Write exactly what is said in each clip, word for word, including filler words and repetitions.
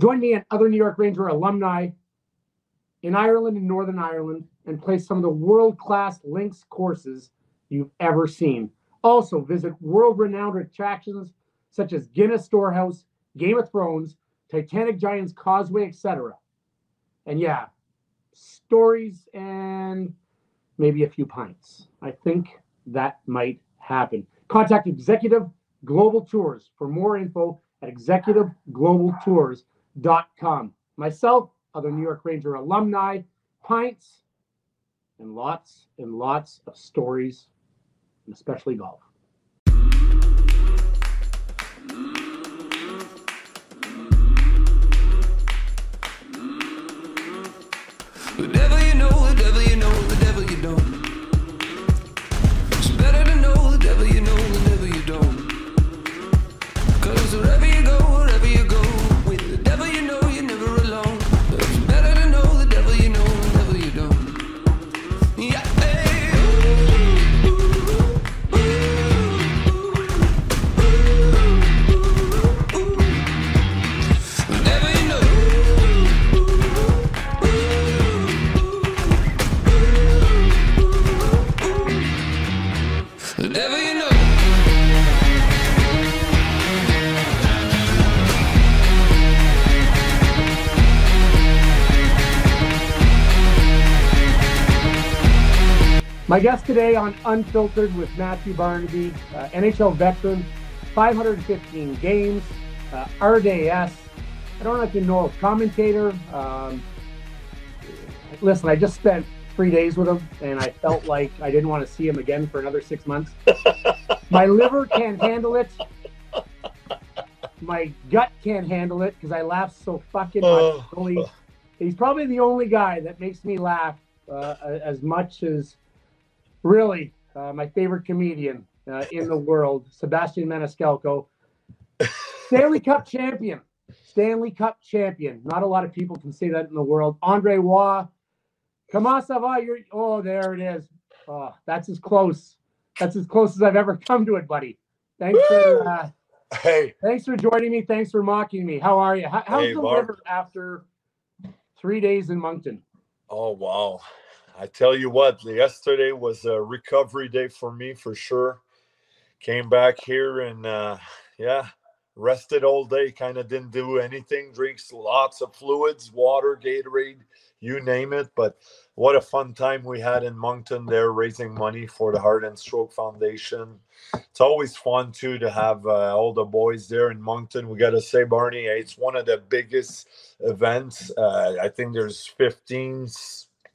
Join me and other New York Ranger alumni in Ireland and Northern Ireland and play some of the world-class links courses you've ever seen. Also, visit world-renowned attractions such as Guinness Storehouse, Game of Thrones, Titanic Giant's Causeway, et cetera. And yeah, stories and maybe a few pints. I think that might happen. Contact Executive Global Tours for more info at executive global tours dot com. Myself, other New York Ranger alumni, pints, and lots and lots of stories, and especially golf. The devil you know, the devil you know, the devil you don't. It's better to know the devil you know, the devil you don't. Cause wherever you go, wherever you go, with the devil you know, you're never alone. But it's better to know the devil you know, the devil you don't. Yeah, hey. The devil you know. The devil you know. My guest today on Unfiltered with Matthew Barnaby, uh, N H L veteran, five hundred fifteen games, uh, R D S. I don't know if you know a commentator. Um, listen, I just spent three days with him, and I felt like I didn't want to see him again for another six months. My liver can't handle it. My gut can't handle it because I laugh so fucking much. Oh. He's, he's probably the only guy that makes me laugh uh, as much as... Really, uh, my favorite comedian uh, in the world, Sebastian Maniscalco, Stanley Cup champion, Stanley Cup champion. Not a lot of people can say that in the world. André Roy, comment ça va? You're, oh, there it is. Oh, that's as close. That's as close as I've ever come to it, buddy. Thanks for uh, hey. Thanks for joining me. Thanks for mocking me. How are you? How, how's hey, the Mark. Liver after three days in Moncton? Oh wow. I tell you what, yesterday was a recovery day for me for sure. Came back here and, uh, yeah, rested all day, kind of didn't do anything, drinks lots of fluids, water, Gatorade, you name it. But what a fun time we had in Moncton there, raising money for the Heart and Stroke Foundation. It's always fun, too, to have uh, all the boys there in Moncton. We got to say, Barney, it's one of the biggest events. Uh, I think there's fifteen,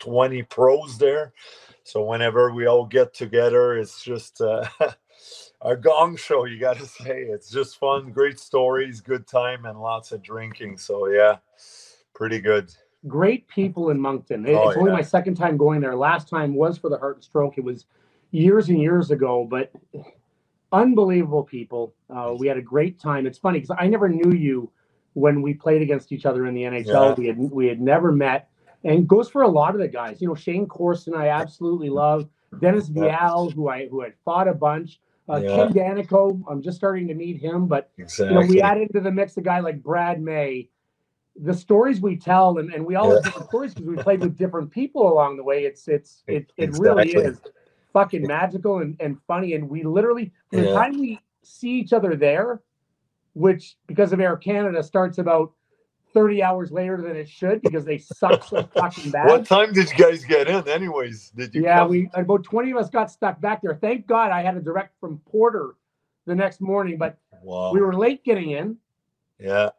twenty pros there, so whenever we all get together, it's just uh, a gong show, you gotta say. It's just fun, great stories, good time, and lots of drinking. So yeah, pretty good. Great people in Moncton. It, oh, it's yeah. Only my second time going there. Last time was for the Heart and Stroke. It was years and years ago, but unbelievable people. Uh, we had a great time. It's funny because I never knew you when we played against each other in the N H L. Yeah. We had we had never met. And goes for a lot of the guys. You know, Shane Corson, I absolutely love. Dennis Vial, who I who had fought a bunch. Uh, yeah. Ken Danico, I'm just starting to meet him. But exactly. You know, we add into the mix a guy like Brad May. The stories we tell, and, and we all yeah. have different stories because we played with different people along the way. It's it's it it exactly. really is fucking magical and, and funny. And we literally, yeah. the time we see each other there, which because of Air Canada starts about thirty hours later than it should because they suck so fucking bad. What time did you guys get in anyways? Did you? Yeah, come? we about twenty of us got stuck back there. Thank God I had a direct from Porter the next morning, but wow. we were late getting in. Yeah.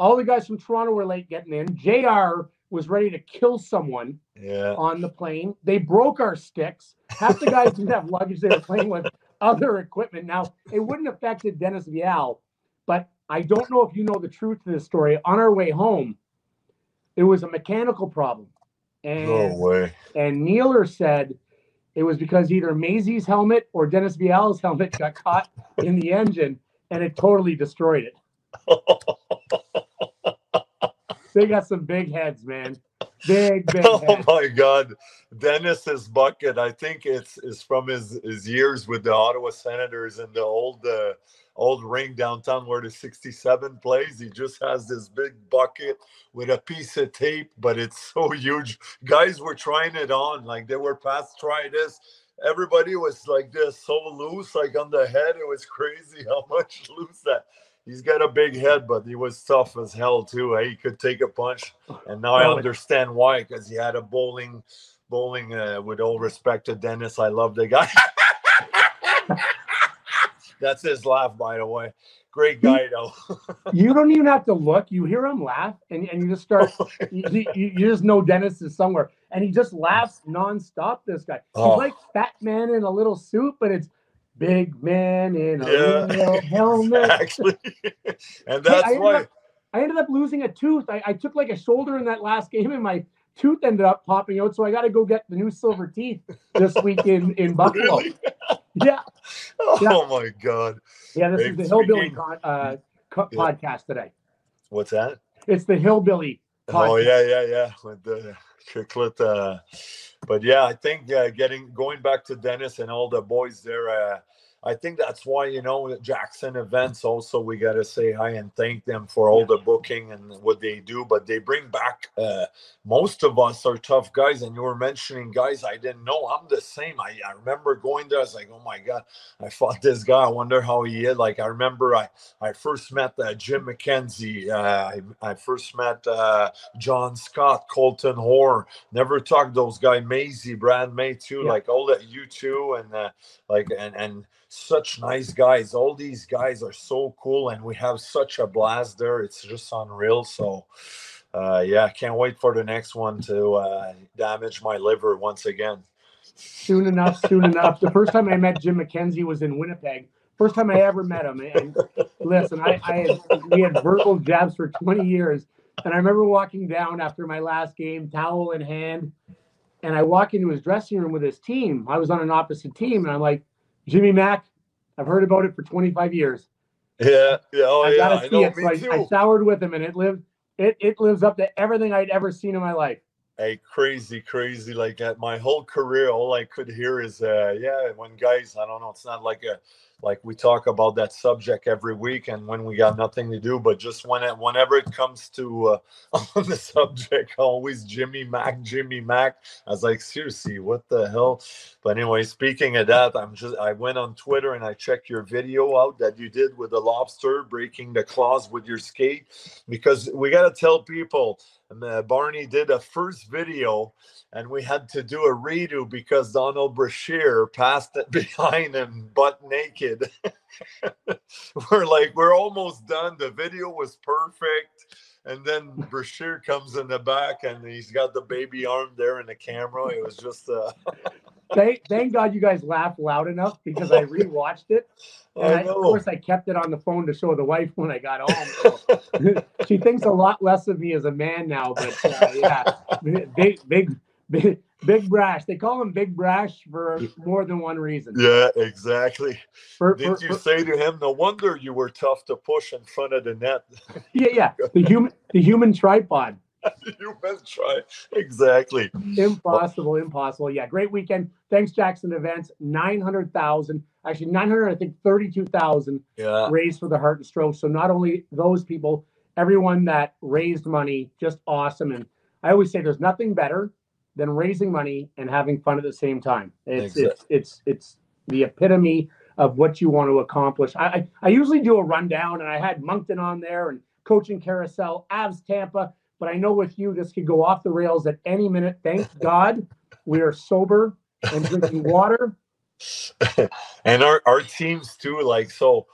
All the guys from Toronto were late getting in. J R was ready to kill someone yeah. on the plane. They broke our sticks. Half the guys didn't have luggage. They were playing with other equipment. Now, it wouldn't have affected Dennis Vial, but I don't know if you know the truth to this story. On our way home, it was a mechanical problem. And, no way. And Neeler said it was because either Maisie's helmet or Dennis Vial's helmet got caught in the engine, and it totally destroyed it. They got some big heads, man. Big, big. Oh, big. My God. Dennis's bucket, I think it's is from his, his years with the Ottawa Senators and the old uh, old ring downtown where the sixty-seven plays. He just has this big bucket with a piece of tape, but it's so huge. Guys were trying it on. Like, they were past try this. Everybody was like this, so loose, like on the head. It was crazy how much loose that. He's got a big head, but he was tough as hell too. He could take a punch, and now I understand why, because he had a bowling, bowling. Uh, with all respect to Dennis, I love the guy. That's his laugh, by the way. Great guy, though. You don't even have to look. You hear him laugh, and, and you just start. you, you, you just know Dennis is somewhere, and he just laughs nonstop. This guy, oh. He's like Fat Man in a Little Suit, but it's. Big man in a yeah, little helmet. Exactly. And that's hey, I why up, I ended up losing a tooth. I, I took like a shoulder in that last game, and my tooth ended up popping out. So I got to go get the new silver teeth this week in, in Buffalo. Really? Yeah. Oh, yeah. My God. Yeah, this hey, is the Hillbilly con, uh, co yeah. podcast today. What's that? It's the Hillbilly podcast. Oh, yeah, yeah, yeah. With the Chiclet, uh but yeah, I think uh, getting going back to Dennis and all the boys there, uh, I think that's why, you know, Jackson Events also, we got to say hi and thank them for all the booking and what they do. But they bring back, uh, most of us are tough guys. And you were mentioning guys I didn't know. I'm the same. I, I remember going there. I was like, oh, my God, I fought this guy. I wonder how he is. Like, I remember I, I first met uh, Jim McKenzie. Uh, I, I first met uh, John Scott, Colton Hoare. Never talked to those guys. Maisie, Brad May, too. Yeah. Like, all that you two and uh, like and and. Such nice guys. All these guys are so cool, and we have such a blast there. It's just unreal. So uh yeah, I can't wait for the next one to uh damage my liver once again. Soon enough, soon enough. The first time I met Jim McKenzie was in Winnipeg. First time I ever met him. And listen, I, I had, we had verbal jabs for twenty years. And I remember walking down after my last game, towel in hand, and I walk into his dressing room with his team. I was on an opposite team, and I'm like, Jimmy Mack, I've heard about it for twenty-five years. Yeah, yeah, oh I yeah, I know, it. Me so too. I, I soured with him, and it lived, it it lives up to everything I'd ever seen in my life. Hey, crazy, crazy! Like at my whole career, all I could hear is, uh, yeah, when guys, I don't know, it's not like a, like we talk about that subject every week, and when we got nothing to do, but just when it, whenever it comes to uh, on the subject, always Jimmy Mac, Jimmy Mac. I was like, seriously, what the hell? But anyway, speaking of that, I'm just, I went on Twitter and I checked your video out that you did with the lobster breaking the claws with your skate, because we got to tell people. And uh, Barney did a first video, and we had to do a redo because Donald Brashear passed it behind him butt naked. We're like, we're almost done. The video was perfect. And then Brashear comes in the back, and he's got the baby arm there in the camera. It was just uh... thank, thank God you guys laughed loud enough, because I rewatched it. And I I, of course, I kept it on the phone to show the wife when I got home. So. She thinks a lot less of me as a man now. But uh, yeah, big, big, big, big Brash. They call him Big Brash for more than one reason. Yeah, exactly. For, Did for, you for, say to him, no wonder you were tough to push in front of the net? Yeah, yeah. The human, the human tripod. The human tripod. Exactly. Impossible, well, impossible. Yeah, great weekend. Thanks, Jackson Events. Nine hundred thousand, actually nine hundred. I think thirty-two thousand yeah. raised for the Heart and Stroke. So not only those people, everyone that raised money, just awesome. And I always say there's nothing better than raising money and having fun at the same time. It's, exactly. it's, it's, it's the epitome of what you want to accomplish. I, I, I usually do a rundown, and I had Moncton on there and coaching carousel, Avs Tampa, but I know with you, this could go off the rails at any minute. Thank God we are sober and drinking water. And our, our teams too, like, so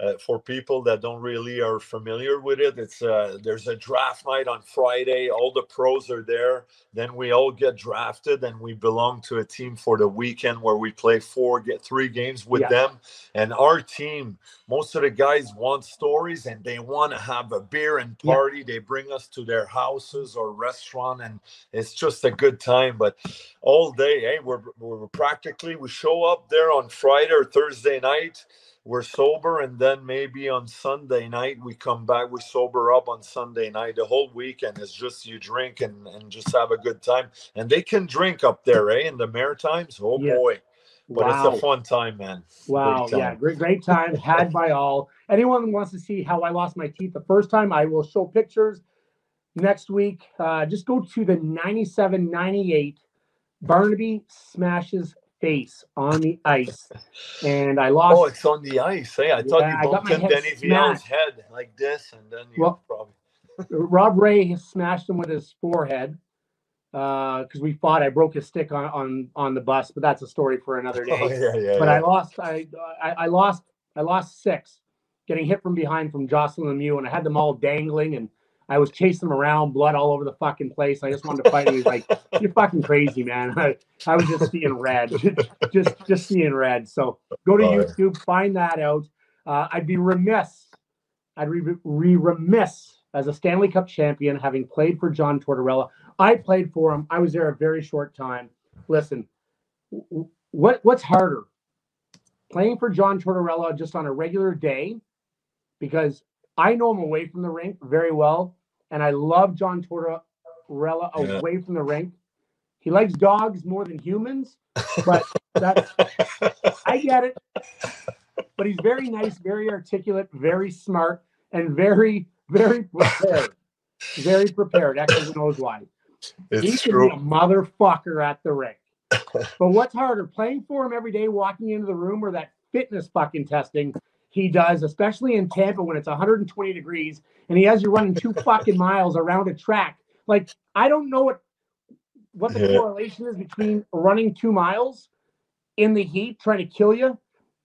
Uh, for people that don't really are familiar with it, it's uh, there's a draft night on Friday. All the pros are there. Then we all get drafted, and we belong to a team for the weekend where we play four, get three games with yeah. them. And our team, most of the guys want stories, and they want to have a beer and party. Yeah. They bring us to their houses or restaurant, and it's just a good time. But all day, hey, we're, we're practically, we show up there on Friday or Thursday night. we're sober, and then maybe on Sunday night we come back, we sober up on Sunday night. The whole weekend is just you drink and, and just have a good time. And they can drink up there, eh? In the Maritimes. Oh yeah. Boy. But wow. It's a fun time, man. Wow. Great time. Yeah. Great, great time had by all. Anyone who wants to see how I lost my teeth the first time, I will show pictures next week. Uh, just go to the ninety-seven ninety-eight Barnaby smashes face on the ice. And I lost. Oh, it's on the ice. Hey, eh? I yeah, thought you bumped into Denny Vial's head like this. And then you well, probably. Rob Ray smashed him with his forehead. Uh, because we fought, I broke his stick on, on on the bus, but that's a story for another day. Oh, yeah, yeah, but yeah. I lost, I, I I lost, I lost six, getting hit from behind from Jocelyn Lemieux, and I had them all dangling, and I was chasing them around, blood all over the fucking place. I just wanted to fight him. He's like, "You're fucking crazy, man." I, I was just seeing red, just just seeing red. So go to all YouTube, right. Find that out. Uh, I'd be remiss, I'd be re remiss as a Stanley Cup champion, having played for John Tortorella. I played for him. I was there a very short time. Listen, what what's harder? Playing for John Tortorella just on a regular day, because I know him away from the rink very well, and I love John Tortorella away yeah. from the rink. He likes dogs more than humans, but that's, I get it. But he's very nice, very articulate, very smart, and very, very prepared. Very prepared. Actually knows why. It's He's a motherfucker at the rink. But what's harder, playing for him every day, walking into the room, or that fitness fucking testing he does, especially in Tampa when it's one hundred twenty degrees and he has you running two fucking miles around a track. Like, I don't know what what the yeah. correlation is between running two miles in the heat trying to kill you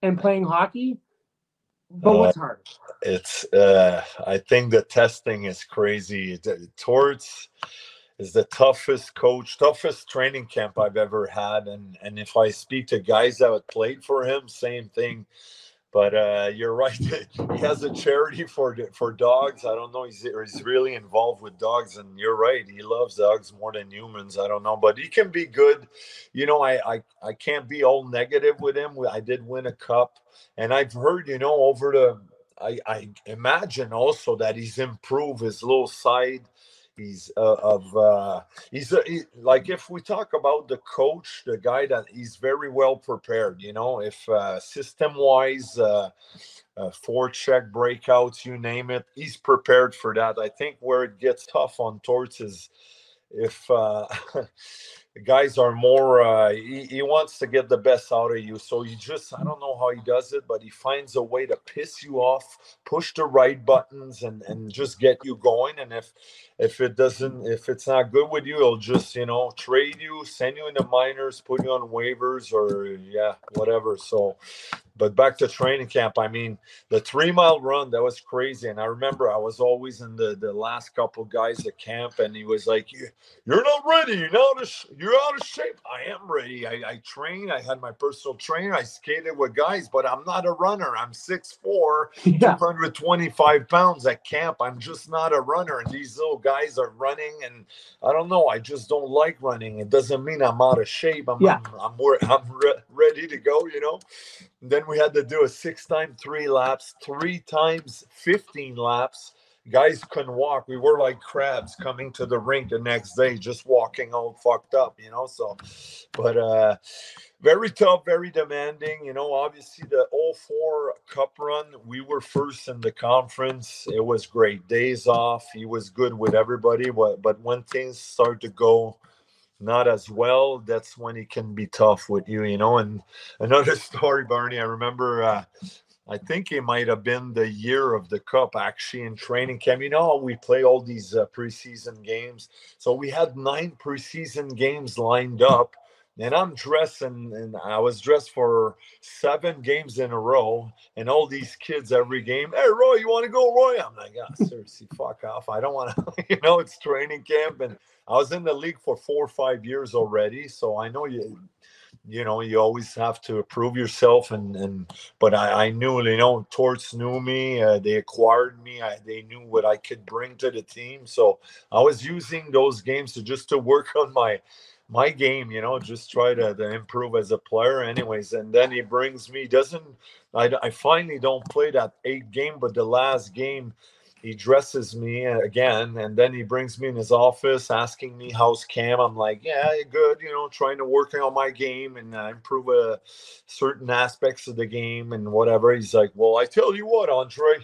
and playing hockey. But what's harder? Uh, it's uh I think the testing is crazy. Torts is the toughest coach, toughest training camp I've ever had. And and if I speak to guys that have played for him, same thing. But uh, you're right. He has a charity for for dogs. I don't know. He's he's really involved with dogs. And you're right. He loves dogs more than humans. I don't know. But he can be good. You know, I I, I can't be all negative with him. I did win a cup. And I've heard, you know, over the I, I imagine also that he's improved his little side. He's uh, of uh, he's a, he, like if we talk about the coach, the guy that he's very well prepared. You know, if uh, system wise, uh, uh, forecheck, breakouts, you name it, he's prepared for that. I think where it gets tough on Torts is if uh, guys are more. Uh, he, he wants to get the best out of you, so he just I don't know how he does it, but he finds a way to piss you off, push the right buttons, and and just get you going. And if If it doesn't, if it's not good with you, he'll just, you know, trade you, send you into minors, put you on waivers, or yeah, whatever. So, but back to training camp. I mean, the three mile run, that was crazy. And I remember I was always in the, the last couple guys at camp, and he was like, "You're not ready. You're out of, you're out of shape." I am ready. I, I trained. I had my personal trainer. I skated with guys, but I'm not a runner. I'm six foot four, yeah. two hundred twenty-five pounds at camp. I'm just not a runner. And these little guys are running, and I don't know, I just don't like running. It doesn't mean I'm out of shape. I'm yeah. I'm, I'm, more, I'm re ready to go, you know. And then we had to do a six time three laps, three times fifteen laps. Guys couldn't walk. We were like crabs coming to the rink the next day, just walking all fucked up, you know. So, but uh, very tough, very demanding. You know, obviously the oh four Cup run, we were first in the conference. It was great. Days off. He was good with everybody. But, but when things start to go not as well, that's when he can be tough with you, you know. And another story, Barney, I remember uh, – I think it might have been the year of the cup, actually, in training camp. You know, we play all these uh, preseason games. So we had nine preseason games lined up. And I'm dressed, and, and I was dressed for seven games in a row. And all these kids every game, "Hey, Roy, you want to go, Roy?" I'm like, "Ah, oh, seriously, fuck off. I don't want to." You know, it's training camp. And I was in the league for four or five years already. So I know you... You know, you always have to prove yourself, and and but I, I knew, you know, Torts knew me. Uh, they acquired me. I, they knew what I could bring to the team. So I was using those games to just to work on my my game, you know, just try to, to improve as a player anyways. And then he brings me, doesn't, I, I finally don't play that eight game, but the last game he dresses me again. And then he brings me in his office asking me, how's Cam? I'm like, yeah, good. You know, trying to work on my game and uh, improve uh, certain aspects of the game and whatever. He's like, well, I tell you what, Andre,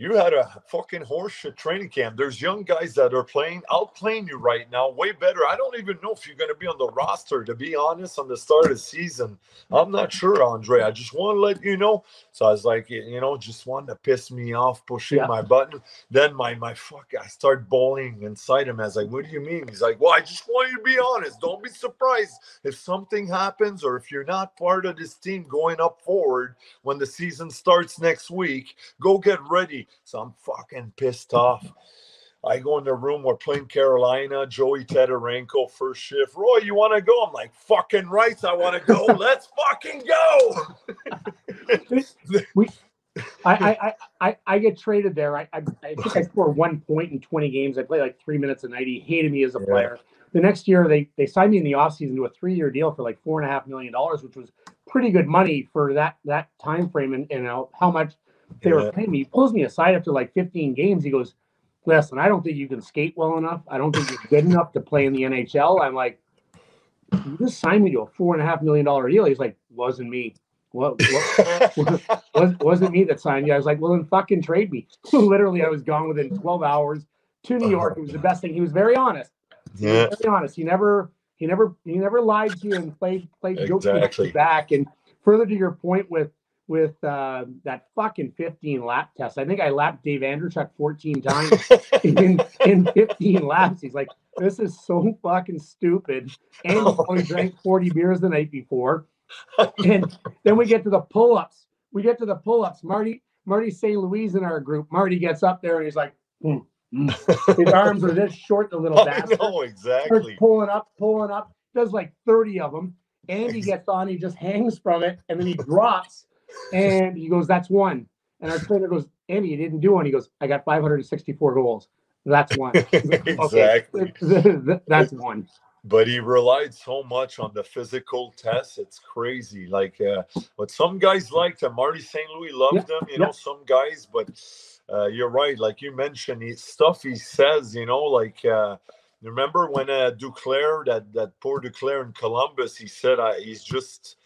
you had a fucking horseshit training camp. There's young guys that are playing. I'll play you right now way better. I don't even know if you're going to be on the roster, to be honest, on the start of the season. I'm not sure, Andre. I just want to let you know. So I was like, you know, just wanted to piss me off, pushing yeah. my button. Then my, my fuck, I start bowling inside him. I was like, what do you mean? He's like, well, I just want you to be honest. Don't be surprised if something happens or if you're not part of this team going up forward when the season starts next week. Go get ready. So I'm fucking pissed off. I go in the room. We're playing Carolina. Joey Tedarenko, first shift. Roy, you want to go? I'm like, fucking right. I want to go. Let's fucking go. we, I, I, I, I get traded there. I, I, I think I scored one point in twenty games. I played like three minutes a night. He hated me as a yeah. player. The next year, they, they signed me in the offseason to a three-year deal for like four and a half million dollars, which was pretty good money for that that time frame and, and how, how much they yeah. were paying me. He pulls me aside after like fifteen games. He goes, listen, I don't think you can skate well enough. I don't think you're good enough to play in the N H L. I'm like, you just signed me to a four and a half million dollar deal. He's like, wasn't me. What, what was, wasn't me that signed you. I was like, well, then fucking trade me. Literally, I was gone within twelve hours to New York. It was the best thing. He was very honest. Yeah. He was very honest. He never, he never, he never lied to you and played, played exactly. jokes you back. And further to your point with, with uh, that fucking fifteen lap test. I think I lapped Dave Andruchuk fourteen times in, in fifteen laps. He's like, this is so fucking stupid. And oh, he only drank forty beers the night before. And then we get to the pull-ups. We get to the pull-ups. Marty Marty Saint Louis in our group. Marty gets up there and he's like, mm, mm. His arms are this short, the little bastard. Oh, exactly. Starts pulling up, pulling up. Does like thirty of them. Andy gets on, he just hangs from it, and then he drops. And he goes, that's one. And our trainer goes, Andy, you didn't do one. He goes, I got five hundred sixty-four goals. That's one. Exactly. Okay. That's one. But he relied so much on the physical tests. It's crazy. Like, uh, but some guys liked him. Marty Saint Louis loved yep. him. You yep. know, some guys. But uh, you're right. Like you mentioned, he, stuff he says, you know, like uh, – remember when uh, Duclair, that, that poor Duclair in Columbus, he said I, he's just –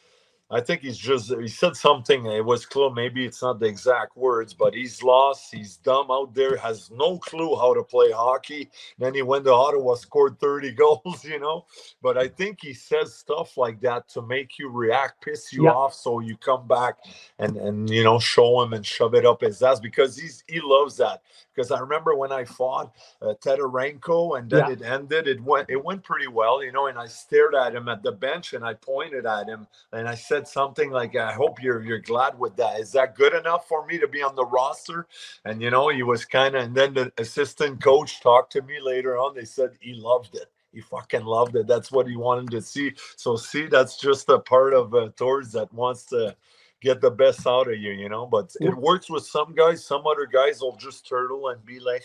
I think he's just, he said something, it was close, maybe it's not the exact words, but he's lost, he's dumb out there, has no clue how to play hockey. Then he went to Ottawa, scored thirty goals, you know. But I think he says stuff like that to make you react, piss you yeah. off, so you come back and, and, you know, show him and shove it up his ass, because he's he loves that. Because I remember when I fought uh, Tedarenko and then yeah. it ended, it went, it went pretty well, you know, and I stared at him at the bench and I pointed at him and I said something like, I hope you're you're glad with that. Is that good enough for me to be on the roster? And, you know, he was kind of, and then the assistant coach talked to me later on. They said he loved it. He fucking loved it. That's what he wanted to see. So see, that's just a part of uh, Torts that wants to get the best out of you, you know, but it works with some guys. Some other guys will just turtle and be like,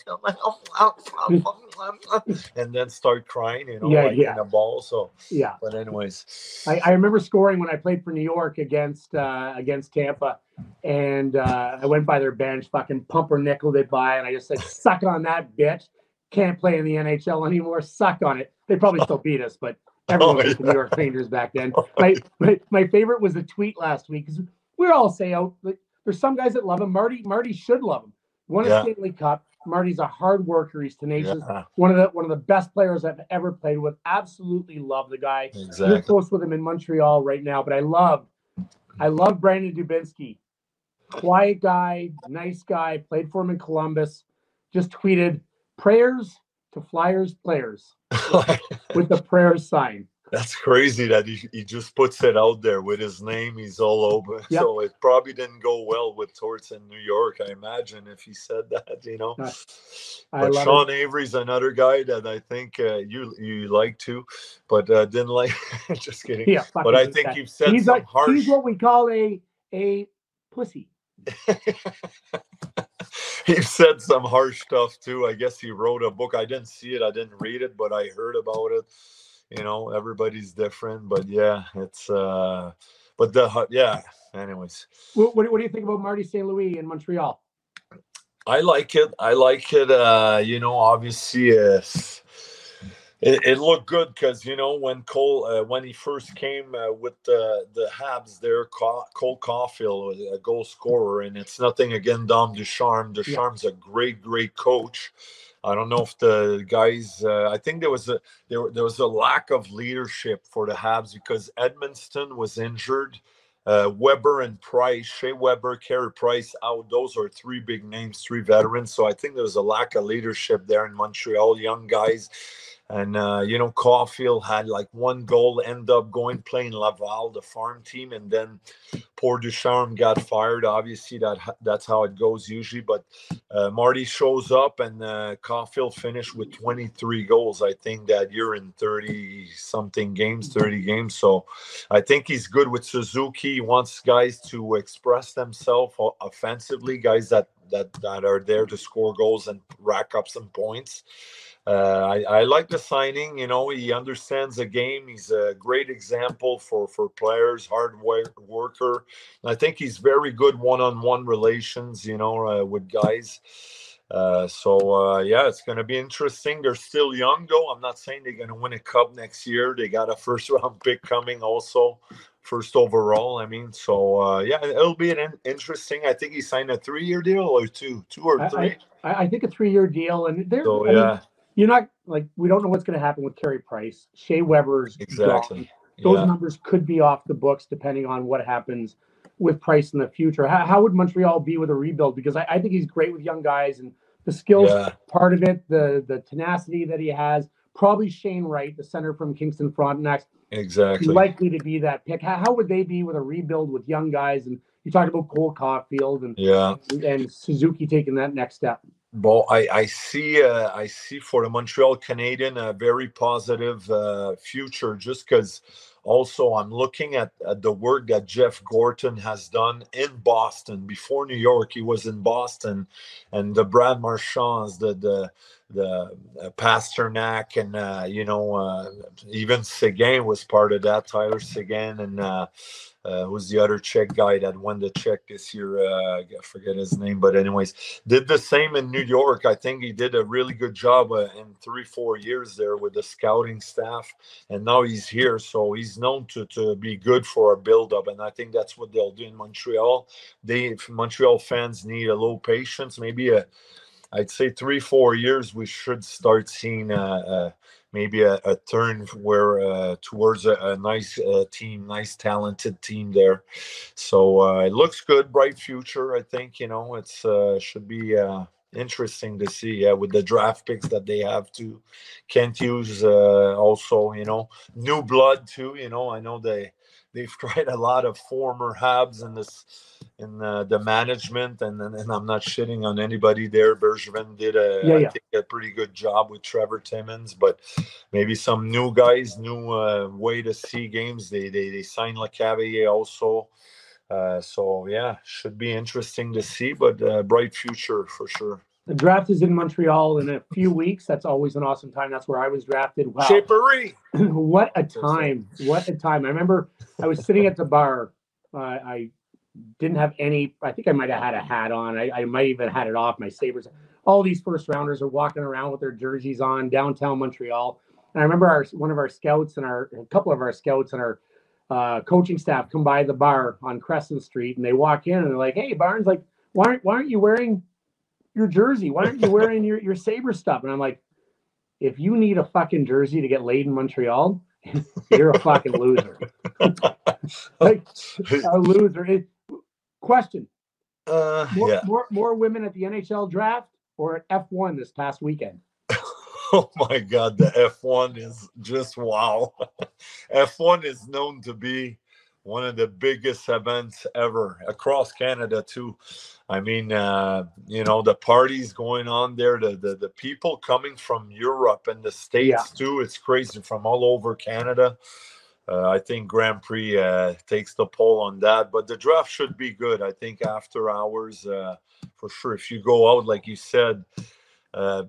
and then start crying, you know, yeah, like yeah. in a ball. So, yeah. But anyways, I, I remember scoring when I played for New York against, uh, against Tampa, and uh, I went by their bench, fucking pumpernickeled it by, and I just said, suck on that bitch. Can't play in the N H L anymore. Suck on it. They probably still beat us, but everyone oh, was yeah. the New York Rangers back then. Oh, my, my, my favorite was the tweet last week. We're all say out. Like, there's some guys that love him. Marty, Marty should love him. Won a yeah. Stanley Cup. Marty's a hard worker. He's tenacious. Yeah. One of the one of the best players I've ever played with. Absolutely love the guy. Exactly. We're close with him in Montreal right now. But I love, I love Brandon Dubinsky. Quiet guy, nice guy. Played for him in Columbus. Just tweeted prayers to Flyers players with the prayer sign. That's crazy that he, he just puts it out there with his name. He's all over. Yep. So it probably didn't go well with Torts in New York, I imagine, if he said that, you know. Uh, but Sean it. Avery's another guy that I think uh, you you like too, but uh, didn't like. Just kidding. Yeah, but I think that. You've said he's some like, harsh. He's what we call a, a pussy. He said some harsh stuff too. I guess he wrote a book. I didn't see it. I didn't read it, but I heard about it. you know, everybody's different, but yeah, it's, uh, but the, yeah, anyways. What, what do you think about Marty Saint Louis in Montreal? I like it. I like it. Uh, you know, obviously, uh, it, it looked good because, you know, when Cole, uh, when he first came uh, with the, the Habs there, Cole Caufield was a goal scorer, and it's nothing against Dom Ducharme. Ducharme's yeah. a great, great coach. I don't know if the guys, uh, I think there was a there, there was a lack of leadership for the Habs because Edmondson was injured. Uh, Weber and Price, Shea Weber, Carey Price, out. Those are three big names, three veterans. So I think there was a lack of leadership there in Montreal, young guys. And, uh, you know, Caufield had like one goal, end up going playing Laval, the farm team. And then poor Ducharme got fired. Obviously, that that's how it goes usually. But uh, Marty shows up and uh, Caufield finished with twenty-three goals, I think, that year in thirty-something games, thirty games. So I think he's good with Suzuki. He wants guys to express themselves offensively, guys that, that, that are there to score goals and rack up some points. Uh, I, I like the signing. You know, he understands the game. He's a great example for, for players, hard work, worker. And I think he's very good one-on-one relations, you know, uh, with guys. Uh, so, uh, yeah, it's going to be interesting. They're still young, though. I'm not saying they're going to win a cup next year. They got a first-round pick coming also, first overall, I mean. So, uh, yeah, it'll be an interesting. I think he signed a three-year deal or two, two or three. I, I, I think a three-year deal. And they're so, I mean, yeah. You're not like we don't know what's going to happen with Carey Price, Shea Weber's exactly. Dog. Those yeah. numbers could be off the books depending on what happens with Price in the future. How, how would Montreal be with a rebuild? Because I, I think he's great with young guys and the skills yeah. part of it, the the tenacity that he has. Probably Shane Wright, the center from Kingston Frontenac, exactly likely to be that pick. How, how would they be with a rebuild with young guys? And you talked about Cole Caufield and yeah. and, and Suzuki taking that next step. Well, I, I see uh, I see for the Montreal Canadiens a very positive uh, future just because also I'm looking at, at the work that Jeff Gorton has done in Boston. Before New York, he was in Boston. And the Brad Marchands, the the, the uh, Pasternak, and, uh, you know, uh, even Seguin was part of that, Tyler Seguin, and uh, Uh, who's the other Czech guy that won the Czech this year? Uh, I forget his name, but anyways, did the same in New York. I think he did a really good job uh, in three, four years there with the scouting staff, and now he's here, so he's known to, to be good for a build-up, and I think that's what they'll do in Montreal. They Montreal fans need a little patience, maybe a, I'd say three, four years, we should start seeing uh, uh, maybe a, a turn where uh, towards a, a nice uh, team, nice talented team there. So uh, it looks good, bright future. I think you know it's uh, should be uh, interesting to see yeah, with the draft picks that they have too. Can't use uh, also you know new blood too. You know I know they. They've tried a lot of former Habs in this, in uh, the management, and, and and I'm not shitting on anybody there. Bergevin did a, yeah, yeah. I think a pretty good job with Trevor Timmins, but maybe some new guys, new uh, way to see games. They they they signed LeCavalier also, uh, so yeah, should be interesting to see, but uh, bright future for sure. The draft is in Montreal in a few weeks. That's always an awesome time. That's where I was drafted. Wow. Shapery. What a time. What a time. I remember I was sitting at the bar. Uh, I didn't have any. I think I might have had a hat on. I, I might even had it off. My Sabres. All these first rounders are walking around with their jerseys on downtown Montreal. And I remember our one of our scouts and our a couple of our scouts and our uh, coaching staff come by the bar on Crescent Street. And they walk in and they're like, hey, Barnes, like, why aren't, why aren't you wearing your jersey? Why aren't you wearing your, your Sabre stuff? And I'm like, if you need a fucking jersey to get laid in Montreal, you're a fucking loser. Like a loser. It, question. Uh, more, yeah. more, more women at the N H L draft or at F one this past weekend? Oh my God. The F one is just wow. F one is known to be one of the biggest events ever across Canada too. I mean, uh, you know, the parties going on there, the, the, the people coming from Europe and the States yeah. too. It's crazy from all over Canada. Uh, I think Grand Prix uh, takes the poll on that, but the draft should be good. I think after hours uh, for sure. If you go out, like you said, uh,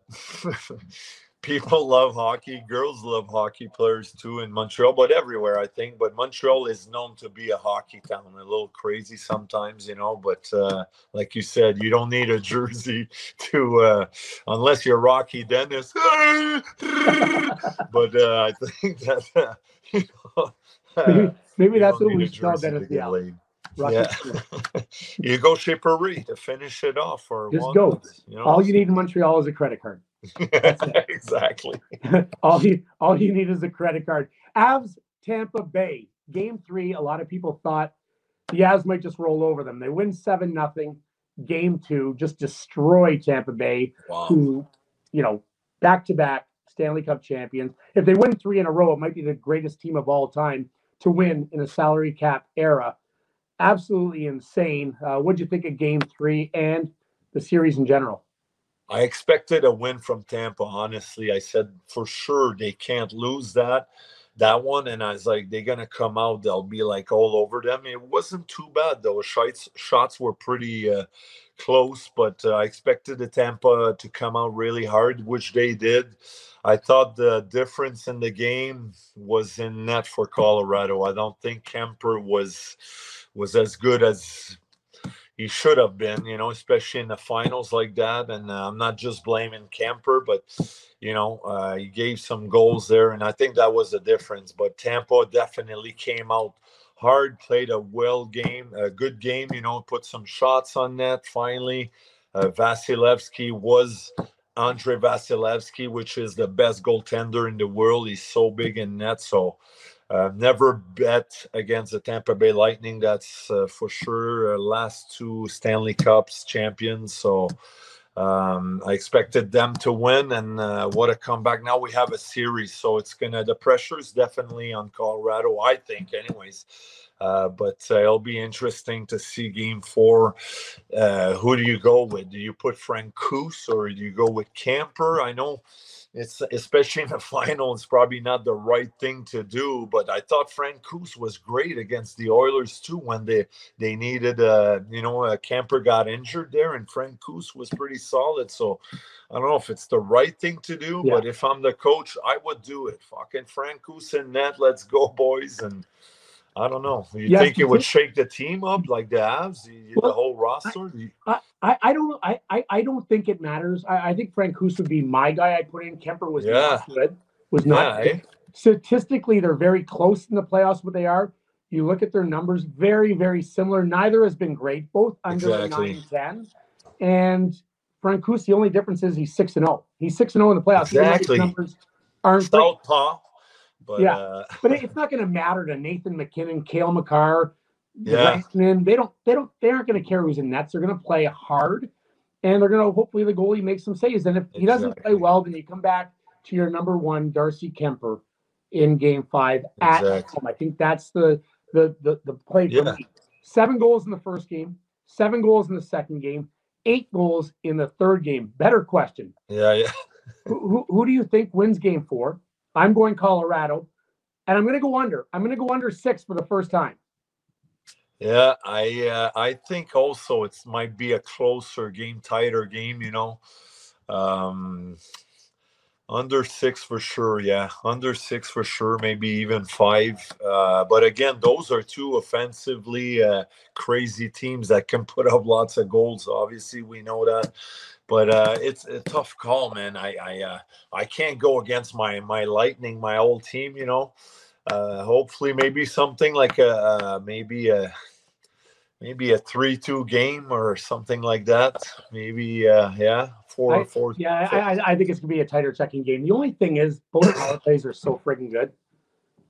people love hockey. Girls love hockey players too in Montreal, but everywhere, I think. But Montreal is known to be a hockey town, a little crazy sometimes, you know. But uh, like you said, you don't need a jersey to, uh, unless you're Rocky Dennis. But uh, I think that, uh, you know, uh, maybe, maybe that's what we start Dennis Vial. Yeah. You go Shea Weber to finish it off. Or just go. You know, all you need in Montreal is a credit card. That's it. Exactly. all you all you need is a credit card. Avs, Tampa Bay, game three. A lot of people thought the Avs might just roll over them. They win seven nothing. Game two, just destroy Tampa Bay, wow. who, you know, back to back Stanley Cup champions. If they win three in a row, it might be the greatest team of all time to win in a salary cap era. Absolutely insane. Uh, what did you think of game three and the series in general? I expected a win from Tampa, honestly. I said, for sure, they can't lose that that one. And I was like, they're going to come out. They'll be, like, all over them. It wasn't too bad, though. Shots, shots were pretty uh, close, but uh, I expected the Tampa to come out really hard, which they did. I thought the difference in the game was in net for Colorado. I don't think Kuemper was... was as good as he should have been, you know, especially in the finals like that. And uh, I'm not just blaming Kuemper, but, you know, uh, he gave some goals there. And I think that was the difference. But Tampa definitely came out hard, played a well game, a good game, you know, put some shots on net. Finally, uh, Vasilevsky was Andre Vasilevsky, which is the best goaltender in the world. He's so big in net. So, Uh, never bet against the Tampa Bay Lightning. That's uh, for sure. Uh, last two Stanley Cups champions. So um, I expected them to win. And uh, what a comeback. Now we have a series. So it's going to, the pressure is definitely on Colorado, I think, anyways. Uh, but uh, it'll be interesting to see game four. Uh, who do you go with? Do you put Francouz or do you go with Kuemper? I know. It's especially in the final, it's probably not the right thing to do. But I thought Francouz was great against the Oilers too when they they needed uh you know a Kuemper got injured there, and Francouz was pretty solid. So I don't know if it's the right thing to do, yeah. but if I'm the coach, I would do it. Fucking Francouz in net, let's go, boys. And I don't know. You yeah, think it would shake the team up like the Avs, the, well, the whole roster? I, I, I don't. I, I don't think it matters. I, I think Francouz would be my guy. I put in Kuemper was yeah. not good. Was not yeah, good. Eh? Statistically, they're very close in the playoffs. What they are, you look at their numbers, very, very similar. Neither has been great. Both under exactly. nine ten. And Francouz, the only difference is he's six and zero. He's six and zero in the playoffs. Exactly. His numbers aren't great. But, yeah, uh, but it's not going to matter to Nathan McKinnon, Cale Makar, yeah. Weston. They don't, they don't, they aren't going to care who's in nets. They're going to play hard, and they're going to hopefully the goalie makes some saves. And if exactly. he doesn't play well, then you come back to your number one, Darcy Kuemper, in Game Five at exactly. home. I think that's the the the, the play. Yeah. For me. Seven goals in the first game, seven goals in the second game, eight goals in the third game. Better question. Yeah, yeah. who, who who do you think wins Game Four? I'm going Colorado, and I'm going to go under. I'm going to go under six for the first time. Yeah, I uh, I think also it might be a closer game, tighter game, you know. Um, under six for sure, yeah. Under six for sure, maybe even five. Uh, but again, those are two offensively uh, crazy teams that can put up lots of goals. Obviously, we know that. But uh, it's a tough call, man. I I, uh, I can't go against my my Lightning, my old team, you know. Uh, hopefully, maybe something like a uh, maybe a maybe a three two game or something like that. Maybe uh, yeah, four I, four. Yeah, four. I I think it's gonna be a tighter checking game. The only thing is, both power plays are so friggin' good.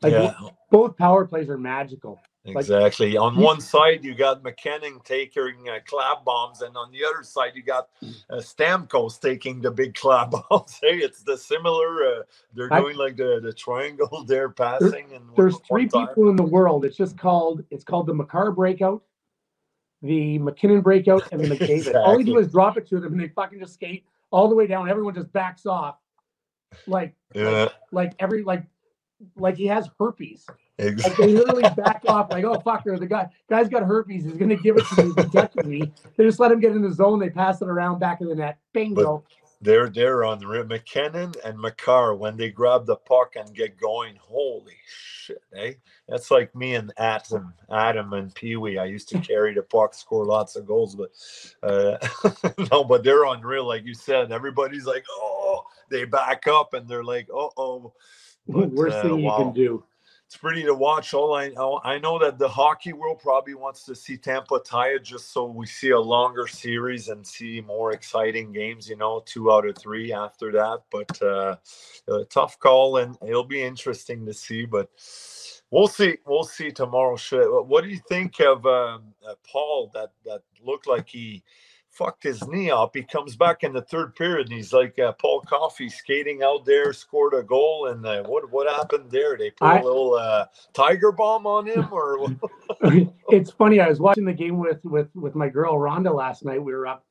Like yeah. both power plays are magical. Exactly. Like, on one side, you got McKinnon taking uh, clap bombs, and on the other side, you got uh, Stamkos taking the big clap bombs. Hey, it's the similar. Uh, they're I, doing like the, the triangle. They're passing. There, and there's one, three one people in the world. It's just called. It's called the Makar breakout, the McKinnon breakout, and the McDavid. Exactly. All you do is drop it to them, and they fucking just skate all the way down. Everyone just backs off, like yeah. like, like every like like he has herpes. Exactly. Like they literally back off, like, oh, fucker, the guy, guy's got herpes. He's going to give it to me. He's protecting me. They just let him get in the zone. They pass it around back in the net. Bingo. But They're there on the rim. McKinnon and McCarr, when they grab the puck and get going, holy shit, eh? That's like me and Adam, Adam and Pee Wee. I used to carry the puck, score lots of goals, but uh, no, but they're unreal, like you said. Everybody's like, oh, they back up and they're like, uh oh. But, worst uh, thing you wow. can do. It's pretty to watch. All I know, I know that the hockey world probably wants to see Tampa tie it just so we see a longer series and see more exciting games, you know, two out of three after that. But uh, a tough call, and it'll be interesting to see. But we'll see. We'll see tomorrow. What do you think of um, uh, Paul that, that looked like he fucked his knee up? He comes back in the third period and he's like uh, Paul Coffey skating out there, scored a goal, and uh, what what happened there? They put I, a little uh, tiger bomb on him, or it's funny. I was watching the game with with with my girl Rhonda last night. We were up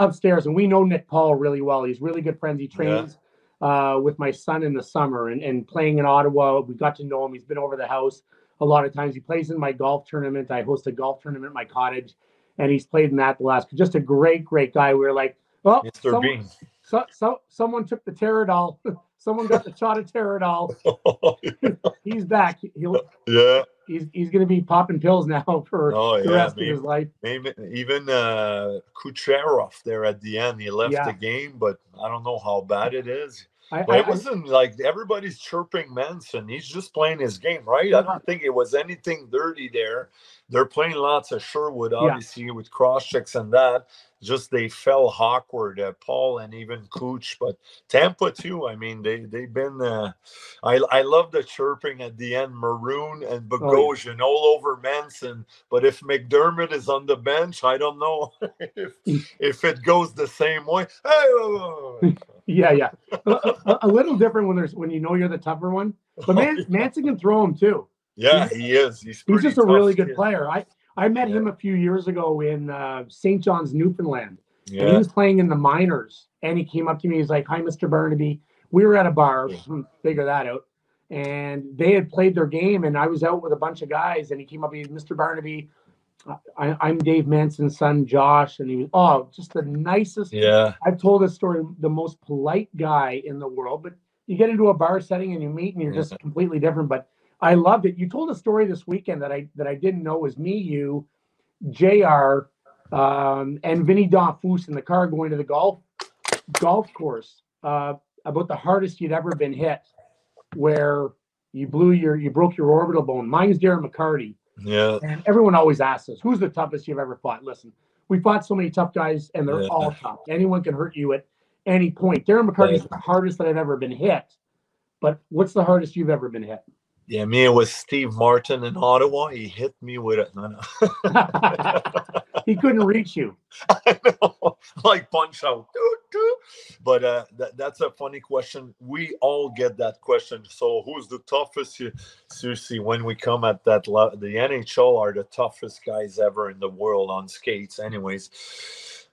upstairs, and we know Nick Paul really well. He's really good friends. He trains yeah. uh, with my son in the summer, and and playing in Ottawa, we got to know him. He's been over the house a lot of times. He plays in my golf tournament. I host a golf tournament at my cottage. And he's played in that the last. Just a great, great guy. We were like, well, someone, so, so, someone took the Teradol. Someone got the shot of Teradol. Oh, yeah. He's back. He'll, yeah. He's he's going to be popping pills now for oh, the yeah. rest maybe, of his life. Maybe, even uh, Kucherov there at the end, he left yeah. the game, but I don't know how bad it is. I, but I, it wasn't I, like everybody's chirping Manson. He's just playing his game, right? I don't think it was anything dirty there. They're playing lots of Sherwood, obviously, yeah. with cross-checks and that. Just they fell awkward, uh, Paul and even Cooch. But Tampa, too, I mean, they, they've been uh, – I I love the chirping at the end, Maroon and Bogosian oh, yeah. all over Manson. But if McDermott is on the bench, I don't know if, if it goes the same way. Hey! yeah, yeah. a, a little different when there's when you know you're the tougher one. But Man, oh, yeah. Manson can throw him, too. Yeah, he's, he is. He's, he's just a really good kid. player. I, I met yeah. him a few years ago in uh, Saint John's, Newfoundland. Yeah. And he was playing in the minors. And he came up to me. He's like, hi, Mister Barnaby. We were at a bar. Yeah. Figure that out. And they had played their game. And I was out with a bunch of guys. And he came up to me, Mister Barnaby, I, I'm Dave Manson's son, Josh. And he was, oh, just the nicest. Yeah. I've told this story, the most polite guy in the world. But you get into a bar setting and you meet and you're yeah. just completely different. But I loved it. You told a story this weekend that I that I didn't know was me, you, J R, um, and Vinny Donfus in the car going to the golf golf course uh, about the hardest you'd ever been hit, where you blew your you broke your orbital bone. Mine's Darren McCarty. Yeah. And everyone always asks us, who's the toughest you've ever fought? Listen, we fought so many tough guys, and they're yeah. all tough. Anyone can hurt you at any point. Darren McCarty's yeah. the hardest that I've ever been hit. But what's the hardest you've ever been hit? Yeah, me, it was Steve Martin in Ottawa. He hit me with it. No, no. He couldn't reach you. I know. Like punch out. But uh, that, that's a funny question. We all get that question. So who's the toughest? Seriously, when we come at that, lo- the N H L are the toughest guys ever in the world on skates anyways.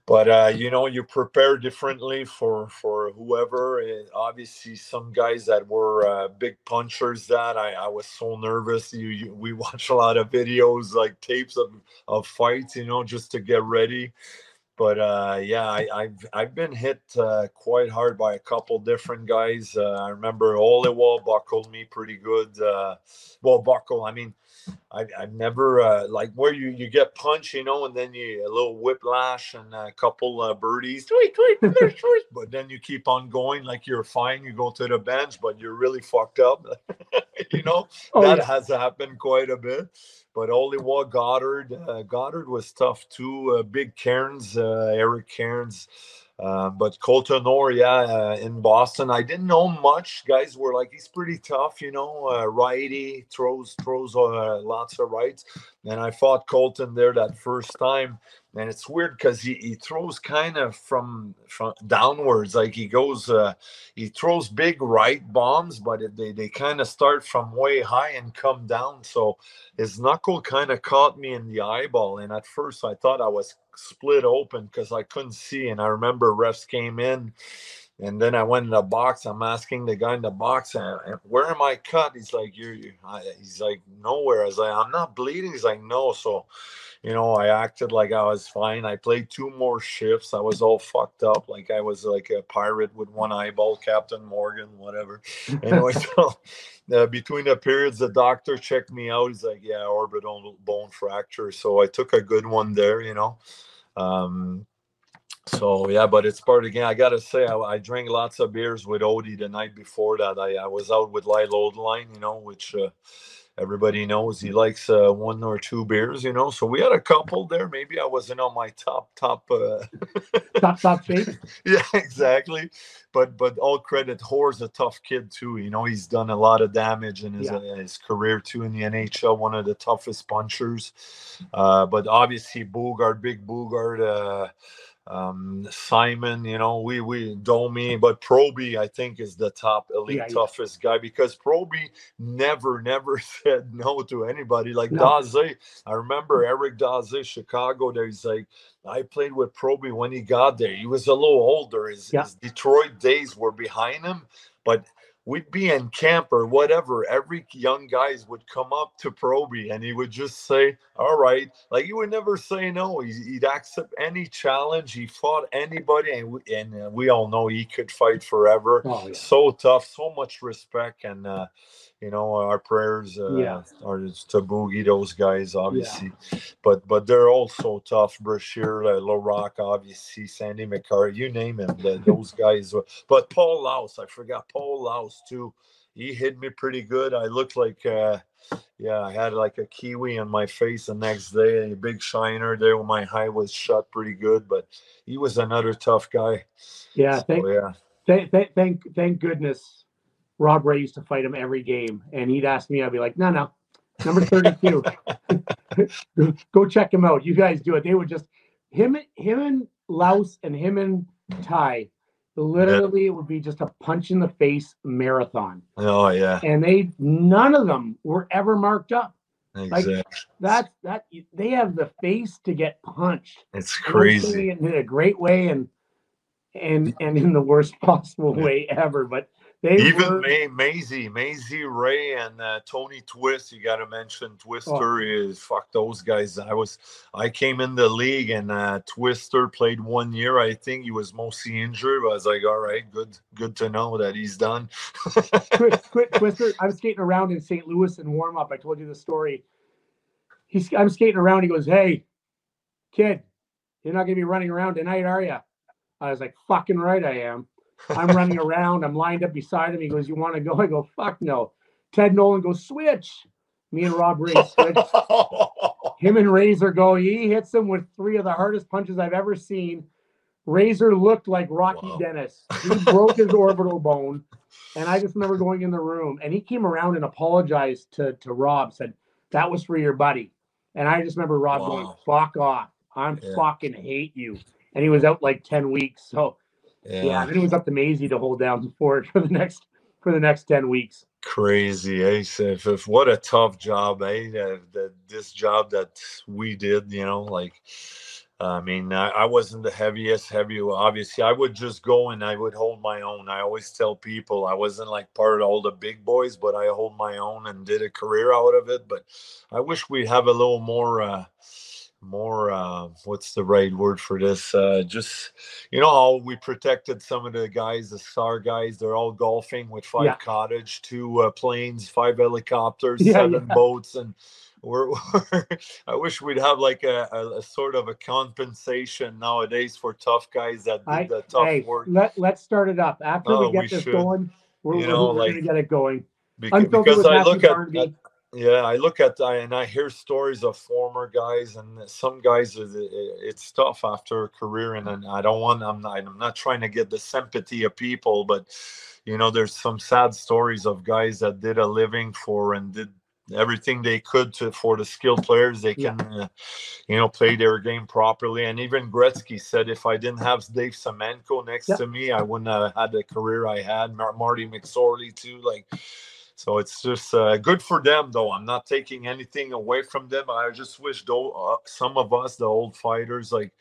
But, uh, you know, you prepare differently for, for whoever. And obviously, some guys that were uh, big punchers that I, I was so nervous. You, you We watch a lot of videos, like tapes of, of fights, you know, just to get ready. But, uh, yeah, I, I've I've been hit uh, quite hard by a couple different guys. Uh, I remember Oliwa buckled me pretty good. Uh, well, buckle, I mean. I, I've never uh, like where you, you get punched, you know, and then you a little whiplash and a couple uh, birdies, tweet, tweet, tweet, tweet. But then you keep on going like you're fine. You go to the bench, but you're really fucked up. you know, oh, that yeah. has happened quite a bit. But Oliwa, Goddard, uh, Goddard was tough too. Uh, big Cairns, uh, Eric Cairns. Uh, but Coltonor, yeah, uh, in Boston, I didn't know much. Guys were like, he's pretty tough, you know, uh, righty, throws, throws uh, lots of rights. And I fought Colton there that first time. And it's weird because he, he throws kind of from, from downwards. Like he goes, uh, he throws big right bombs, but it, they, they kind of start from way high and come down. So his knuckle kind of caught me in the eyeball. And at first I thought I was split open because I couldn't see. And I remember refs came in And then I went in the box. I'm asking the guy in the box, where am I cut? He's like, you're, you. I, he's like, nowhere. I was like, I'm not bleeding. He's like, no. So, you know, I acted like I was fine. I played two more shifts. I was all fucked up. Like I was like a pirate with one eyeball, Captain Morgan, whatever. Anyway, so uh, between the periods, the doctor checked me out. He's like, yeah, orbital bone fracture. So I took a good one there, you know. Um, So, yeah, but it's part of the game. I got to say, I, I drank lots of beers with Odie the night before that. I, I was out with Lyle Oldline, you know, which uh, everybody knows he likes uh, one or two beers, you know. So we had a couple there. Maybe I wasn't on my top, top. Uh... top, top shape. Yeah, exactly. But but all credit, Hoare's a tough kid too. You know, he's done a lot of damage in his, yeah. uh, his career too in the N H L, one of the toughest punchers. Uh, but obviously Bogart, big Bogart, uh um Simon, you know, we we Domi, but Proby I think is the top elite, yeah, toughest yeah. guy, because Proby never never said no to anybody. Like no. Dazé, I remember Eric Dazé, Chicago, there he's like, I played with Proby when he got there. He was a little older, his, yeah. his Detroit days were behind him, but we'd be in camp or whatever. Every young guys would come up to Proby and he would just say, all right. Like he would never say no. He, he'd accept any challenge. He fought anybody. And we, and we all know he could fight forever. Oh, yeah. So tough, so much respect. And, uh, you know, our prayers uh, yeah. are to Boogie, those guys, obviously. Yeah. But but they're all so tough. Brashear, uh, LaRocque, obviously, Sandy McCarty, you name him. The, those guys. Were, but Paul Laus, I forgot Paul Laus, too. He hit me pretty good. I looked like, uh, yeah, I had like a kiwi on my face the next day. A big shiner there when my high was shot pretty good. But he was another tough guy. Yeah, so, thank, yeah. Th th thank, thank goodness. Rob Ray used to fight him every game, and he'd ask me, I'd be like, no, no, number thirty-two. Go check him out. You guys do it. They would just, him, him and Laus and him and Ty, literally yeah. it would be just a punch in the face marathon. Oh, yeah. And they, none of them were ever marked up. Exactly. Like that's, that, they have the face to get punched. It's crazy. In a great way and, and, and in the worst possible way ever, but They Even May, Maisie, Maisie Ray, and uh, Tony Twist. You got to mention Twister. Oh. Is fuck those guys. I was, I came in the league, and uh, Twister played one year. I think he was mostly injured. But I was like, all right, good, good to know that he's done. Quit, quit, Twister. I'm skating around in Saint Louis in warm up. I told you the story. He's, I'm skating around. He goes, "Hey, kid, you're not gonna be running around tonight, are you?" I was like, "Fucking right, I am." I'm running around. I'm lined up beside him. He goes, "You want to go?" I go, "Fuck no." Ted Nolan goes, "Switch." Me and Rob Ray switch. Him and Razor go. He hits him with three of the hardest punches I've ever seen. Razor looked like Rocky wow. Dennis. He broke his orbital bone. And I just remember going in the room. And he came around and apologized to, to Rob. Said, "That was for your buddy." And I just remember Rob wow. going, "Fuck off. I'm yeah. fucking hate you." And he was out like ten weeks. So. Yeah, yeah, then it was up to Maisie to hold down the fort for the next for the next ten weeks. Crazy, eh? If, if, what a tough job, eh? That, that this job that we did, you know, like I mean, I, I wasn't the heaviest heavy. Obviously, I would just go and I would hold my own. I always tell people I wasn't like part of all the big boys, but I hold my own and did a career out of it. But I wish we'd have a little more. Uh, more uh what's the right word for this, uh just, you know, how we protected some of the guys, the star guys, they're all golfing with five yeah. cottage, two uh, planes, five helicopters, yeah, seven yeah. boats, and we're, we're I wish we'd have like a, a, a sort of a compensation nowadays for tough guys that do I, the tough hey, work. Let, let's start it up after uh, we get we this should. going we're, you know, we're like, gonna get it going because, because I Matthew look Barnaby. at, at Yeah, I look at that and I hear stories of former guys, and some guys, it's tough after a career. And I don't want, I'm not, I'm not trying to get the sympathy of people, but, you know, there's some sad stories of guys that did a living for and did everything they could to for the skilled players they can yeah. uh, you know, play their game properly. And even Gretzky said, if I didn't have Dave Semenko next yeah. to me, I wouldn't have had the career I had. Marty McSorley too, like. So it's just uh, good for them, though. I'm not taking anything away from them. I just wish, though, uh, some of us, the old fighters, like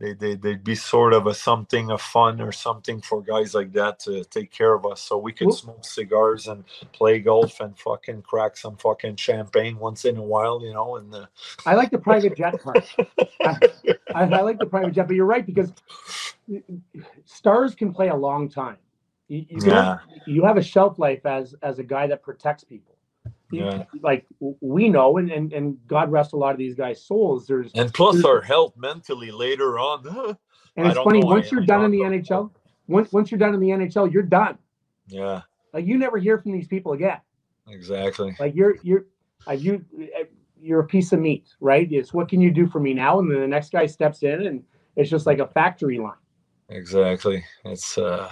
they, they, they'd be sort of a something of fun or something for guys like that to take care of us. So we could Ooh. smoke cigars and play golf and fucking crack some fucking champagne once in a while, you know. And the... I like the private jet part. I, I, I like the private jet, but you're right, because stars can play a long time. You, you, yeah. have, you have a shelf life as as a guy that protects people. Yeah. Like we know, and, and and God rest a lot of these guys' souls. There's and plus there's, our health mentally later on. And it's funny, once you're done in the N H L, once once you're done in the N H L, you're done. Yeah. Like you never hear from these people again. Exactly. Like you're you're like you you're a piece of meat, right? It's what can you do for me now? And then the next guy steps in, and it's just like a factory line. Exactly. It's uh.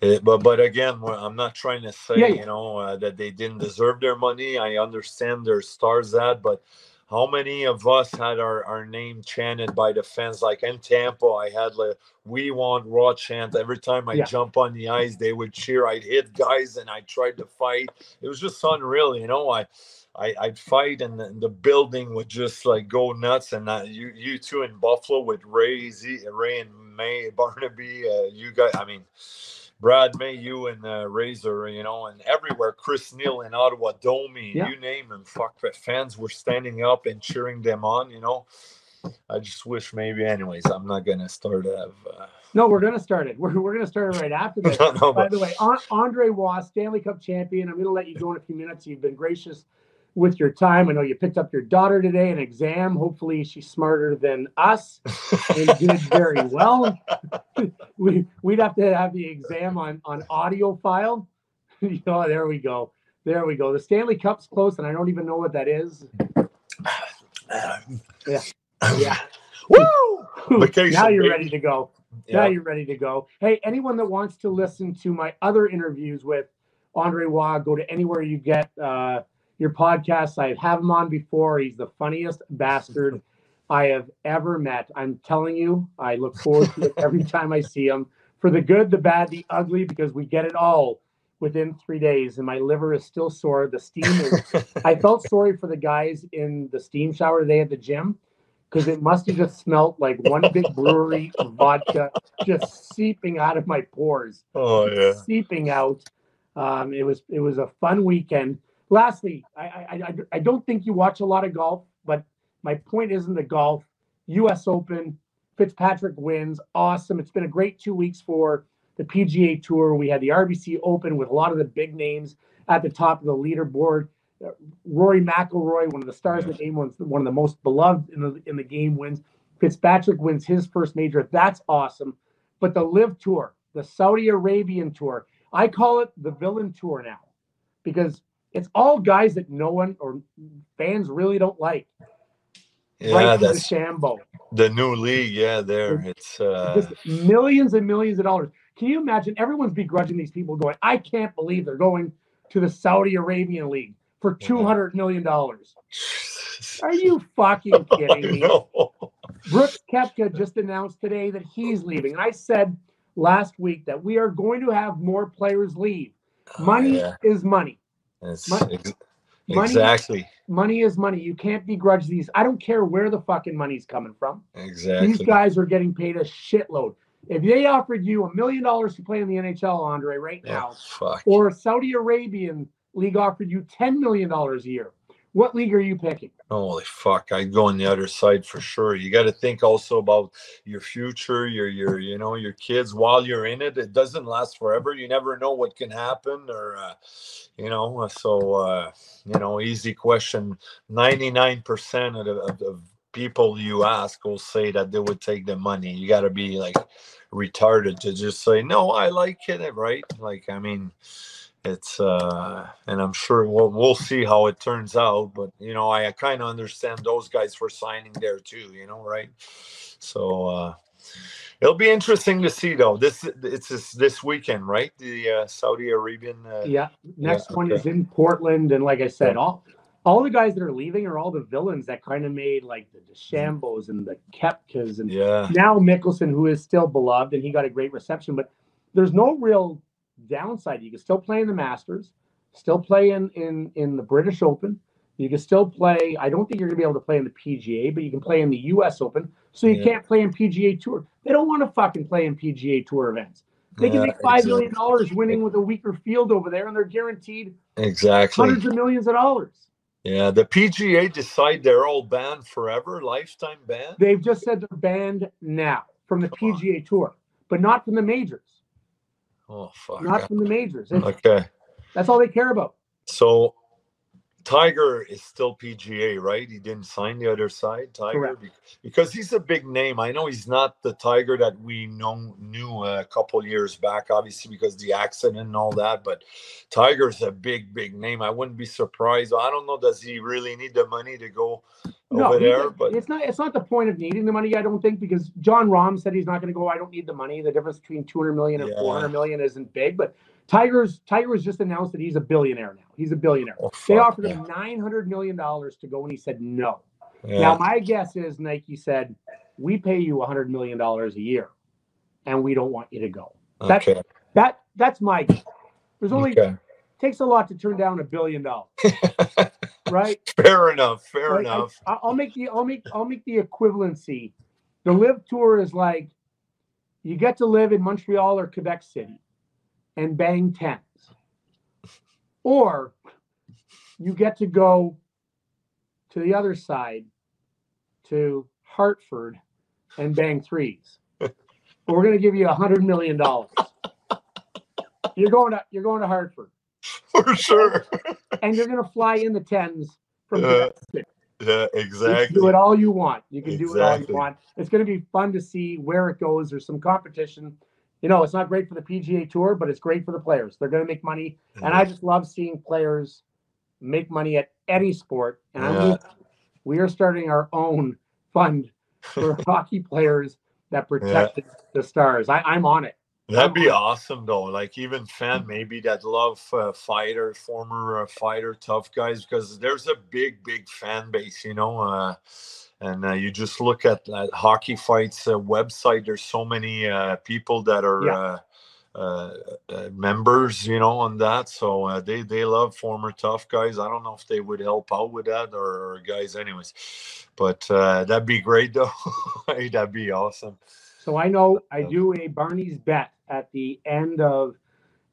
It, but but again, I'm not trying to say, yeah, yeah. you know, uh, that they didn't deserve their money. I understand their stars that, but how many of us had our, our name chanted by the fans? Like in Tampa, I had like, we want Raw chant. Every time I yeah. jump on the ice, they would cheer. I'd hit guys and I tried to fight. It was just unreal, you know. I... I, I'd fight, and the, the building would just like go nuts. And I, you, you two in Buffalo with Ray, Z, Ray and May, Barnaby, uh, you guys. I mean, Brad May, you and uh, Razor, you know, and everywhere. Chris Neal in Ottawa, Domi, yeah. you name them. Fuck, fans were standing up and cheering them on. You know, I just wish maybe. Anyways, I'm not gonna start. Uh, no, we're gonna start it. We're we're gonna start it right after this. no, no, By but... the way, André Roy, Stanley Cup champion. I'm gonna let you go in a few minutes. You've been gracious with your time. I know you picked up your daughter today, an exam. Hopefully she's smarter than us and did very well. we, we'd have to have the exam on, on audio file. You know, there we go. There we go. The Stanley Cup's close, and I don't even know what that is. Yeah. Yeah. Woo! Vacation, now you're baby. ready to go. Yeah. Now you're ready to go. Hey, anyone that wants to listen to my other interviews with André Roy, go to anywhere you get uh, your podcast. I've had him on before. He's the funniest bastard I have ever met. I'm telling you, I look forward to it every time I see him, for the good, the bad, the ugly, because we get it all within three days. And my liver is still sore. The steam is, I felt sorry for the guys in the steam shower today at the gym, because it must have just smelled like one big brewery of vodka just seeping out of my pores. Oh, yeah. Seeping out. Um, it was, it was a fun weekend. Lastly, I, I I don't think you watch a lot of golf, but my point isn't the golf. U S Open, Fitzpatrick wins. Awesome. It's been a great two weeks for the P G A Tour. We had the R B C Open with a lot of the big names at the top of the leaderboard. Rory McIlroy, one of the stars yeah. of the game, one of the most beloved in the, in the game, wins. Fitzpatrick wins his first major. That's awesome. But the LIV Tour, the Saudi Arabian Tour, I call it the villain tour now, because it's all guys that no one or fans really don't like. Yeah, right, that's Shambo. The new league, yeah, there. It's uh... just millions and millions of dollars. Can you imagine? Everyone's begrudging these people going, I can't believe they're going to the Saudi Arabian League for two hundred million dollars. Are you fucking kidding me? Brooks Koepka just announced today that he's leaving. And I said last week that we are going to have more players leave. Money oh, yeah. is money. It's money, exactly. Money, money is money. You can't begrudge these. I don't care where the fucking money's coming from. Exactly. These guys are getting paid a shitload. If they offered you a million dollars to play in the N H L, Andre, right yeah, now, fuck. or Saudi Arabian League offered you ten million dollars a year, what league are you picking? Holy fuck! I'd go on the other side for sure. You got to think also about your future, your your you know your kids while you're in it. It doesn't last forever. You never know what can happen, or uh, you know. So uh, you know, easy question. ninety-nine percent of, of, of people you ask will say that they would take the money. You got to be like retarded to just say no. I like it, right? Like I mean. It's uh, and I'm sure we'll we'll see how it turns out. But you know, I, I kind of understand those guys for signing there too. You know, right? So uh, it'll be interesting to see though. This it's this, this weekend, right? The uh, Saudi Arabian. Uh, yeah, next yeah, one okay. is in Portland, and like I said, all all the guys that are leaving are all the villains that kind of made like the DeChambeaus and the Koepkas, and yeah. now Mickelson, who is still beloved, and he got a great reception. But there's no real downside. You can still play in the Masters, still play in in in the British Open, You can still play. I don't think you're going to be able to play in the P G A, but you can play in the U S Open. So you yeah. can't play in P G A Tour. They don't want to fucking play in P G A Tour events. They can yeah, make five exactly. million dollars winning with a weaker field over there, and they're guaranteed exactly hundreds of millions of dollars. Yeah, the P G A decide they're all banned forever, lifetime ban. They've just said they're banned now from the Come P G A on. Tour, but not from the majors. Oh fuck! Not from the majors. It's, okay, that's all they care about. So Tiger is still P G A, right? He didn't sign the other side, Tiger, Correct. because he's a big name. I know he's not the Tiger that we know, knew a couple years back, obviously, because the accident and all that. But Tiger's a big, big name. I wouldn't be surprised. I don't know. Does he really need the money to go no, over there? But it's not. It's not the point of needing the money, I don't think, because John Rahm said he's not going to go. I don't need the money. The difference between two hundred million and yeah. four hundred million isn't big, but. Tiger's Tiger has just announced that he's a billionaire now. He's a billionaire. Oh, they offered him nine hundred million dollars to go, and he said no. Yeah. Now, my guess is Nike said, we pay you one hundred million dollars a year, and we don't want you to go. That's, okay. that, that's my guess. There's only okay. takes a lot to turn down a billion dollars. Right? Fair enough. Fair like, enough. I, I'll make the I'll make I'll make the equivalency. The Live Tour is like you get to live in Montreal or Quebec City. And bang tens, or you get to go to the other side to Hartford and bang threes. But we're going to give you a hundred million dollars. You're going to you're going to Hartford for sure, and you're going to fly in the tens from. Uh, the yeah, exactly. You can do it all you want. You can exactly. do it all you want. It's going to be fun to see where it goes. There's some competition. You know, it's not great for the P G A Tour, but it's great for the players. They're going to make money. And yeah. I just love seeing players make money at any sport. And yeah. I mean, we are starting our own fund for hockey players that protect yeah. the stars. I, I'm on it. That'd be awesome, though. Like, even fan maybe that love uh, fighter, former uh, fighter, tough guys, because there's a big, big fan base, you know. Uh, and uh, you just look at, at Hockey Fights uh, website. There's so many uh, people that are yeah. uh, uh, uh, members, you know, on that. So uh, they, they love former tough guys. I don't know if they would help out with that or, or guys anyways. But uh, that'd be great, though. That'd be awesome. So I know I do a Barney's Bet at the end of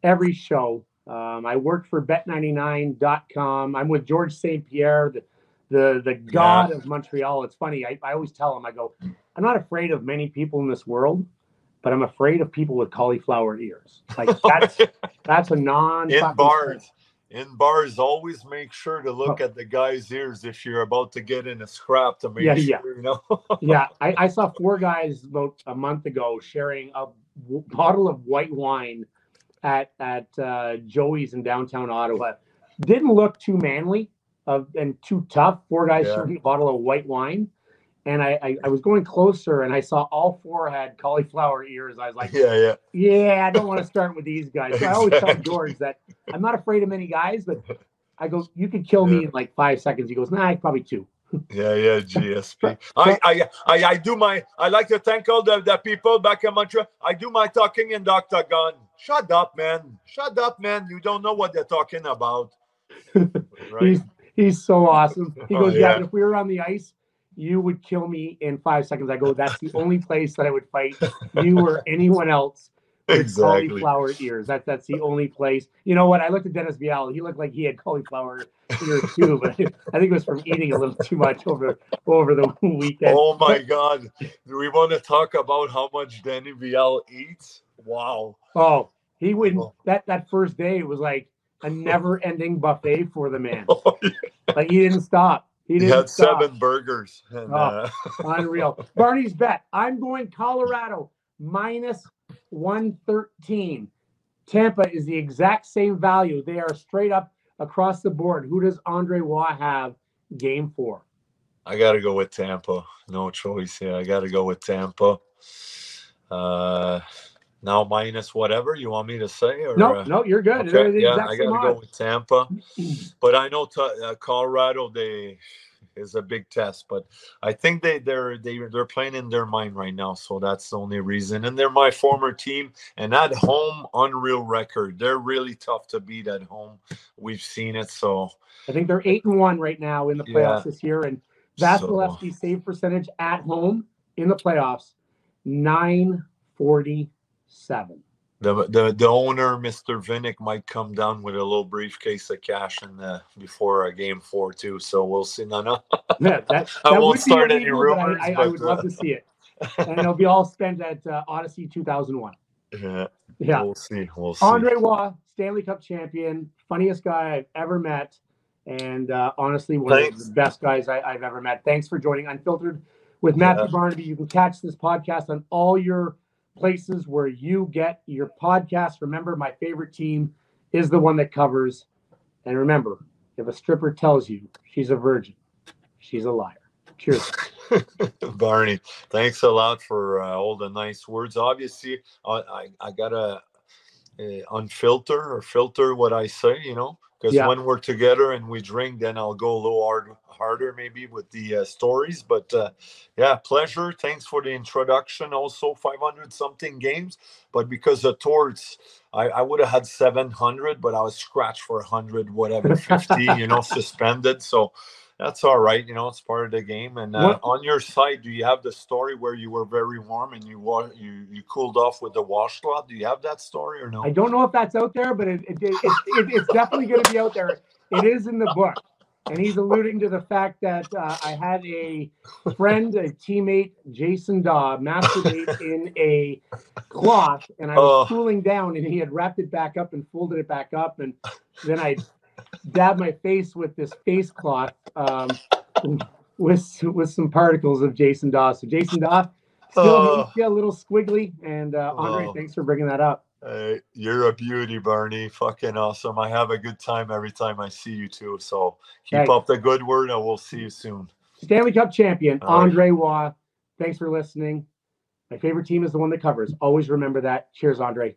every show. Um, I work for bet ninety-nine dot com. I'm with Georges Saint Pierre, the the, the god yeah. of Montreal. It's funny. I, I always tell him, I go, I'm not afraid of many people in this world, but I'm afraid of people with cauliflower ears. Like that's that's a non in bars. Thing. In bars, always make sure to look oh. at the guy's ears if you're about to get in a scrap to make yeah, sure, yeah. you know. yeah, I, I saw four guys about a month ago sharing a w bottle of white wine at at uh, Joey's in downtown Ottawa. Didn't look too manly uh, and too tough. Four guys yeah. sharing a bottle of white wine. And I, I, I was going closer, and I saw all four had cauliflower ears. I was like, yeah, yeah, yeah. I don't want to start with these guys. So exactly. I always tell George that I'm not afraid of many guys, but I go, you could kill yeah. me in like five seconds. He goes, nah, probably two. Yeah, yeah, G S P. I, I, I, I do my. I like to thank all the, the people back in Montreal. I do my talking in the octagon. Shut up, man. Shut up, man. You don't know what they're talking about. Right. he's he's so awesome. He goes, oh, yeah. yeah. But if we were on the ice, you would kill me in five seconds. I go, that's the only place that I would fight you or anyone else with exactly. cauliflower ears. That, that's the only place. You know what? I looked at Dennis Vial. He looked like he had cauliflower ears too, but I think it was from eating a little too much over, over the weekend. Oh, my God. Do we want to talk about how much Dennis Vial eats? Wow. Oh, he wouldn't. Oh. That, that first day, it was like a never-ending buffet for the man. Oh, yeah. Like, he didn't stop. He, he had stop. seven burgers. And, oh, uh... unreal. Barney's Bet. I'm going Colorado minus one thirteen. Tampa is the exact same value. They are straight up across the board. Who does André Roy have game four? I got to go with Tampa. No choice here. I got to go with Tampa. Uh, now minus whatever you want me to say? Or, no, uh, no, you're good. Okay. Yeah, I got to go with Tampa. But I know t uh, Colorado, they is a big test. But I think they they're they, they're playing in their mind right now, so that's the only reason. And they're my former team, and at home, unreal record. They're really tough to beat at home. We've seen it. So I think they're eight and one right now in the playoffs yeah. this year, and Vasilevsky's so. save percentage at home in the playoffs nine forty-seven. The, the the owner, Mister Vinnick, might come down with a little briefcase of cash in the, before a game four too. So we'll see. No, no. Yeah, that, that I won't start any rumors. I, I, but, I would uh... love to see it, and it'll be all spent at uh, Odyssey two thousand one. Yeah, yeah. We'll see. We'll see. André Roy, Stanley Cup champion, funniest guy I've ever met, and uh, honestly one Thanks. of the best guys I, I've ever met. Thanks for joining Unfiltered with Matthew yeah. Barnaby. You can catch this podcast on all your places where you get your podcast. Remember, my favorite team is the one that covers. And remember, if a stripper tells you she's a virgin, she's a liar. Cheers. Barney, thanks a lot for uh, all the nice words. Obviously, uh, I, I got to uh, unfilter or filter what I say, you know, because yeah. when we're together and we drink, then I'll go a little hard, harder maybe with the uh, stories. But, uh, yeah, pleasure. Thanks for the introduction. Also, five hundred something games. But because the tours, I, I would have had seven hundred, but I was scratched for one hundred, whatever, fifty, you know, suspended. So that's all right. You know, it's part of the game. And uh, on your side, do you have the story where you were very warm and you wa you, you cooled off with the washcloth? Do you have that story or no? I don't know if that's out there, but it, it, it, it, it, it's definitely going to be out there. It is in the book. And he's alluding to the fact that uh, I had a friend, a teammate, Jason Dobb, masturbate in a cloth. And I was oh. cooling down, and he had wrapped it back up and folded it back up. And then I dabbed my face with this face cloth um, with with some particles of Jason Dobb. So Jason Dobb, still, oh. still a little squiggly. And uh, Andre, oh. thanks for bringing that up. Uh, you're a beauty, Barney. Fucking awesome. I have a good time every time I see you too. So keep Thanks. up the good word, and we'll see you soon. Stanley Cup champion, all André Roy. Right. Thanks for listening. My favorite team is the one that covers. Always remember that. Cheers, André.